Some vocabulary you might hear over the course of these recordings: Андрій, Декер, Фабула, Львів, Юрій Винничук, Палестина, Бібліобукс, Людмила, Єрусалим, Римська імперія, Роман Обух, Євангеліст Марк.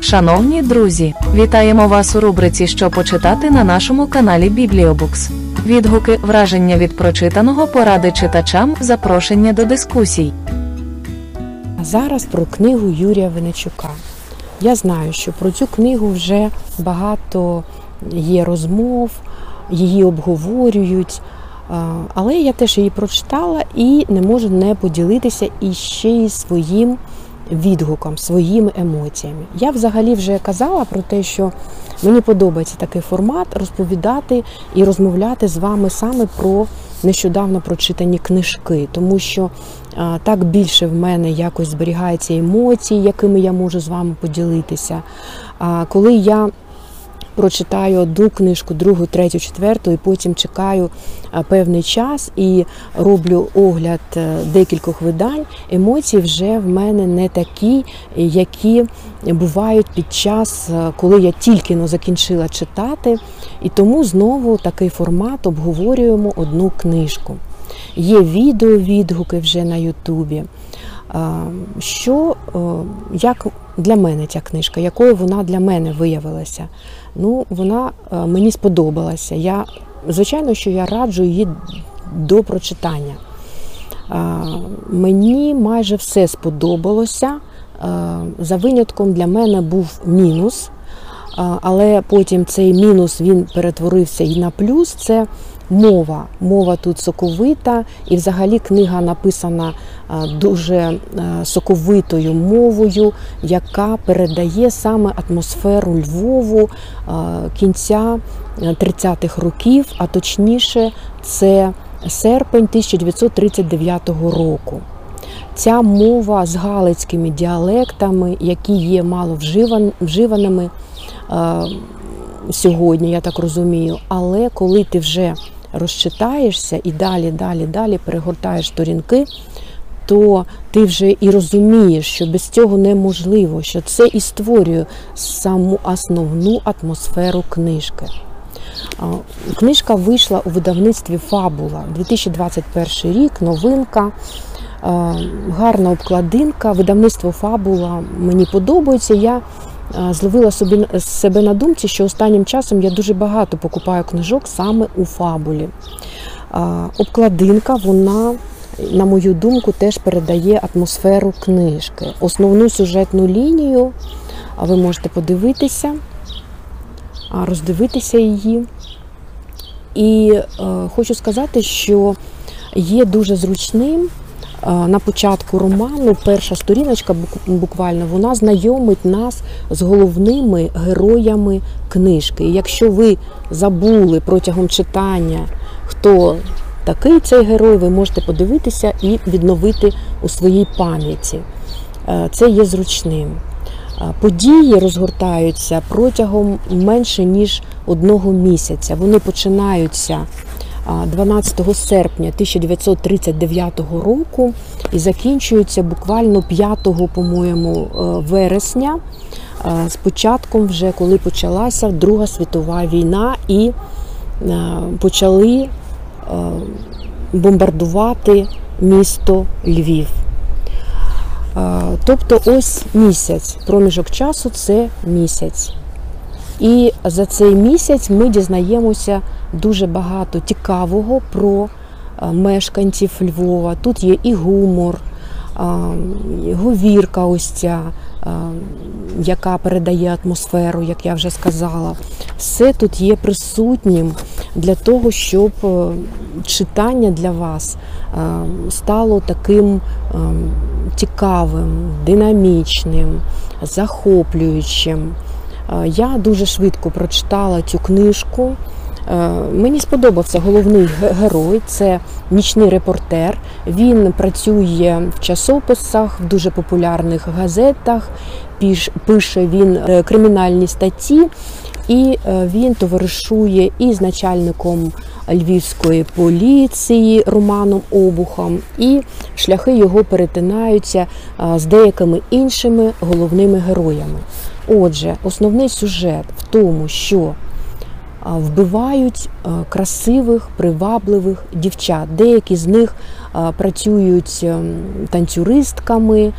Шановні друзі, вітаємо вас у рубриці «Що почитати» на нашому каналі Бібліобукс. Відгуки, враження від прочитаного, поради читачам, запрошення до дискусій. А зараз про книгу Юрія Винничука. Я знаю, що про цю книгу вже багато є розмов, її обговорюють, але я теж її прочитала і не можу не поділитися іще й своїм відгуком, своїми емоціями. Я взагалі вже казала про те, що мені подобається такий формат розповідати і розмовляти з вами саме про нещодавно прочитані книжки, тому що так більше в мене якось зберігається емоції, якими я можу з вами поділитися. Коли я прочитаю одну книжку, другу, третю, четверту, і потім чекаю певний час і роблю огляд декількох видань, емоції вже в мене не такі, які бувають під час, коли я тільки-но закінчила читати. І тому знову такий формат: обговорюємо одну книжку. Є відеовідгуки вже на Ютубі. Як для мене ця книжка, якою вона для мене виявилася? Вона мені сподобалася. Звичайно, що я раджу її до прочитання. Мені майже все сподобалося. За винятком для мене був мінус, але потім цей мінус він перетворився і на плюс. Це мова. Мова тут соковита, і взагалі книга написана дуже соковитою мовою, яка передає саме атмосферу Львову кінця 30-х років, а точніше це серпень 1939 року. Ця мова з галицькими діалектами, які є мало вживаними сьогодні, я так розумію, але коли ти вже розчитаєшся і далі перегортаєш сторінки, то ти вже і розумієш, що без цього неможливо, що це і створює саму основну атмосферу книжки. Книжка вийшла у видавництві «Фабула», 2021 рік, новинка, гарна обкладинка, видавництво «Фабула» мені подобається. Я зловила себе на думці, що останнім часом я дуже багато покупаю книжок саме у «Фабулі». Обкладинка, вона, на мою думку, теж передає атмосферу книжки. Основну сюжетну лінію ви можете подивитися, роздивитися її. І хочу сказати, що є дуже зручним. На початку роману перша сторіночка буквально, вона знайомить нас з головними героями книжки. І якщо ви забули протягом читання, хто такий цей герой, ви можете подивитися і відновити у своїй пам'яті. Це є зручним. Події розгортаються протягом менше, ніж одного місяця. Вони починаються 12 серпня 1939 року і закінчується буквально 5, по-моєму, вересня, з початком вже, коли почалася Друга світова війна і почали бомбардувати місто Львів. Тобто ось місяць, проміжок часу – це місяць. І за цей місяць ми дізнаємося дуже багато цікавого про мешканців Львова. Тут є і гумор, говірка ось ця, яка передає атмосферу, як я вже сказала. Все тут є присутнім для того, щоб читання для вас стало таким цікавим, динамічним, захоплюючим. Я дуже швидко прочитала цю книжку. Мені сподобався головний герой, це нічний репортер. Він працює в часописах, в дуже популярних газетах, пише він кримінальні статті, і він товаришує і з начальником львівської поліції Романом Обухом, і шляхи його перетинаються з деякими іншими головними героями. Отже, основний сюжет в тому, що вбивають красивих, привабливих дівчат. Деякі з них працюють танцюристками,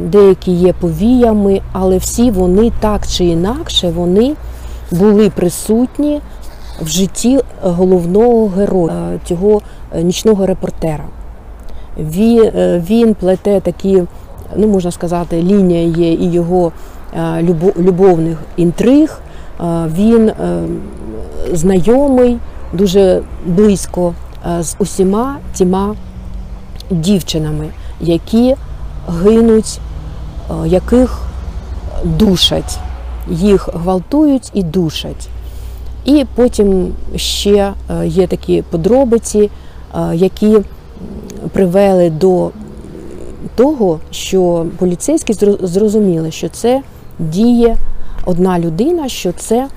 деякі є повіями, але всі вони так чи інакше, вони були присутні в житті головного героя, цього нічного репортера. Він плете такі, ну можна сказати, лінія є і його любовних інтриг. Він знайомий дуже близько з усіма тіма дівчинами, які гинуть, яких душать, їх гвалтують і душать. І потім ще є такі подробиці, які привели до того, що поліцейські зрозуміли, що це діє одна людина, що це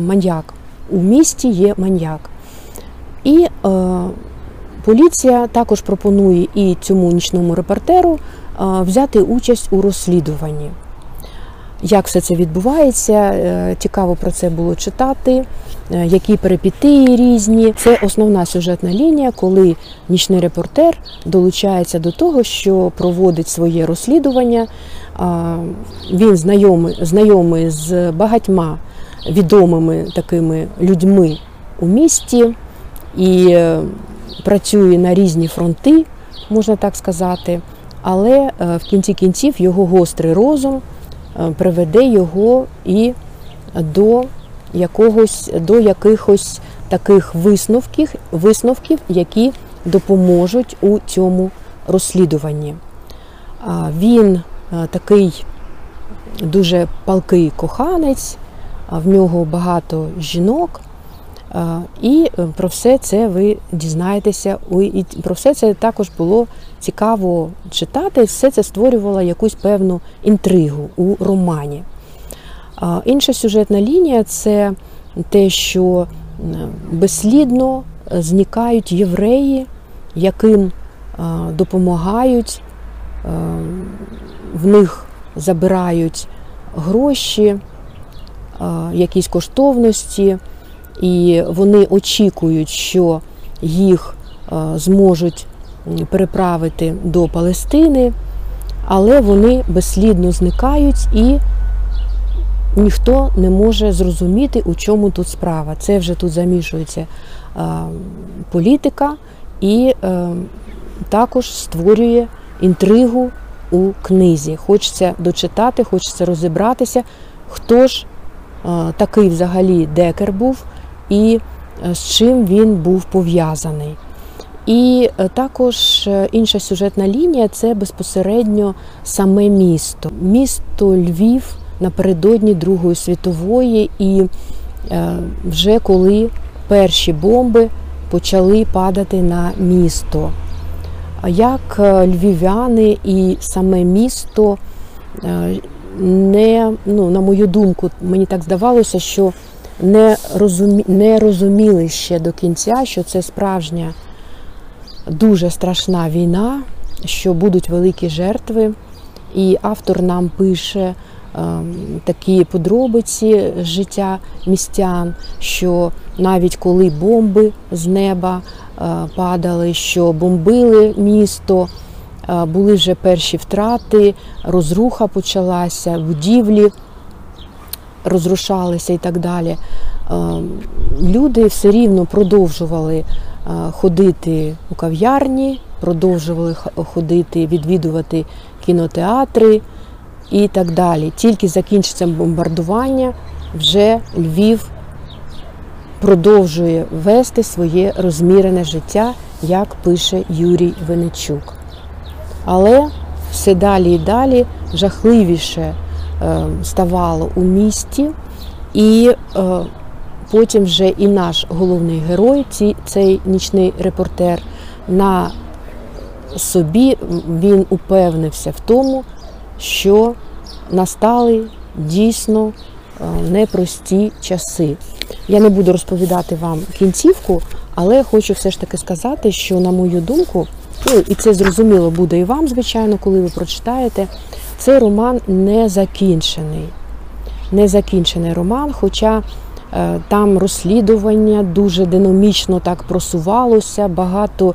маньяк. У місті є маньяк. І поліція також пропонує і цьому нічному репортеру взяти участь у розслідуванні. Як все це відбувається, цікаво про це було читати, які перипетії різні. Це основна сюжетна лінія, коли нічний репортер долучається до того, що проводить своє розслідування. Він знайомий з багатьма відомими такими людьми у місті і працює на різні фронти, можна так сказати, але в кінці кінців його гострий розум приведе його і до якихось таких висновків, які допоможуть у цьому розслідуванні. Він такий дуже палкий коханець, в нього багато жінок, і про все це ви дізнаєтеся, і про все це також було цікаво читати, все це створювало якусь певну інтригу у романі. Інша сюжетна лінія – це те, що безслідно зникають євреї, яким допомагають, в них забирають гроші, якісь коштовності, і вони очікують, що їх зможуть переправити до Палестини, але вони безслідно зникають і ніхто не може зрозуміти, у чому тут справа. Це вже тут замішується політика і також створює інтригу у книзі. Хочеться дочитати, хочеться розібратися, хто ж такий взагалі Декер був і з чим він був пов'язаний. І також інша сюжетна лінія – це безпосередньо саме місто. Місто Львів напередодні Другої світової, і вже коли перші бомби почали падати на місто. Як львів'яни і саме місто, на мою думку, мені так здавалося, що не розуміли ще до кінця, що це справжня дуже страшна війна, що будуть великі жертви. І автор нам пише такі подробиці життя містян, що навіть коли бомби з неба падали, що бомбили місто, були вже перші втрати, розруха почалася, будівлі розрушалися і так далі. Люди все рівно продовжували ходити у кав'ярні, продовжували ходити, відвідувати кінотеатри і так далі. Тільки закінчиться бомбардування, вже Львів продовжує вести своє розмірене життя, як пише Юрій Винничук. Але все далі і далі жахливіше ставало у місті, і потім вже і наш головний герой, цей нічний репортер, на собі він упевнився в тому, що настали дійсно непрості часи. Я не буду розповідати вам кінцівку, але хочу все ж таки сказати, що, на мою думку, і це зрозуміло буде і вам, звичайно, коли ви прочитаєте, цей роман незакінчений. Незакінчений роман, хоча Там розслідування дуже динамічно так просувалося, багато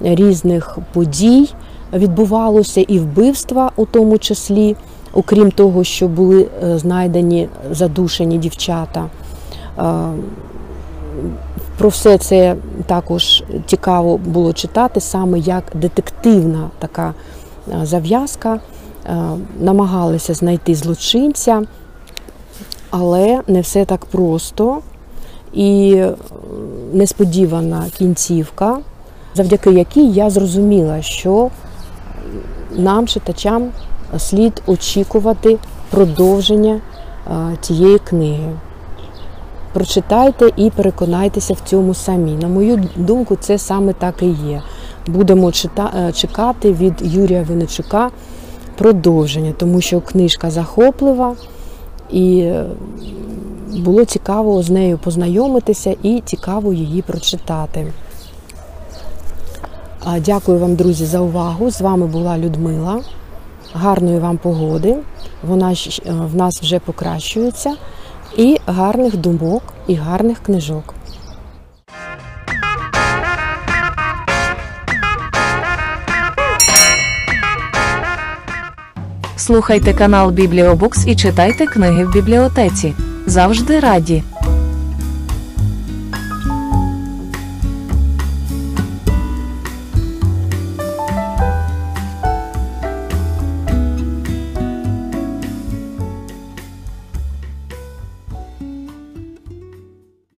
різних подій відбувалося і вбивства у тому числі, окрім того, що були знайдені задушені дівчата. Про все це також цікаво було читати, саме як детективна така зав'язка. Намагалися знайти злочинця, але не все так просто. І несподівана кінцівка, завдяки якій я зрозуміла, що нам, читачам, слід очікувати продовження цієї книги. Прочитайте і переконайтеся в цьому самі. На мою думку, це саме так і є. Будемо чекати від Юрія Винничука продовження, тому що книжка захоплива і було цікаво з нею познайомитися і цікаво її прочитати. Дякую вам, друзі, за увагу. З вами була Людмила. Гарної вам погоди. Вона в нас вже покращується. І гарних думок, і гарних книжок. Слухайте канал Бібліобукс і читайте книги в бібліотеці. Завжди раді!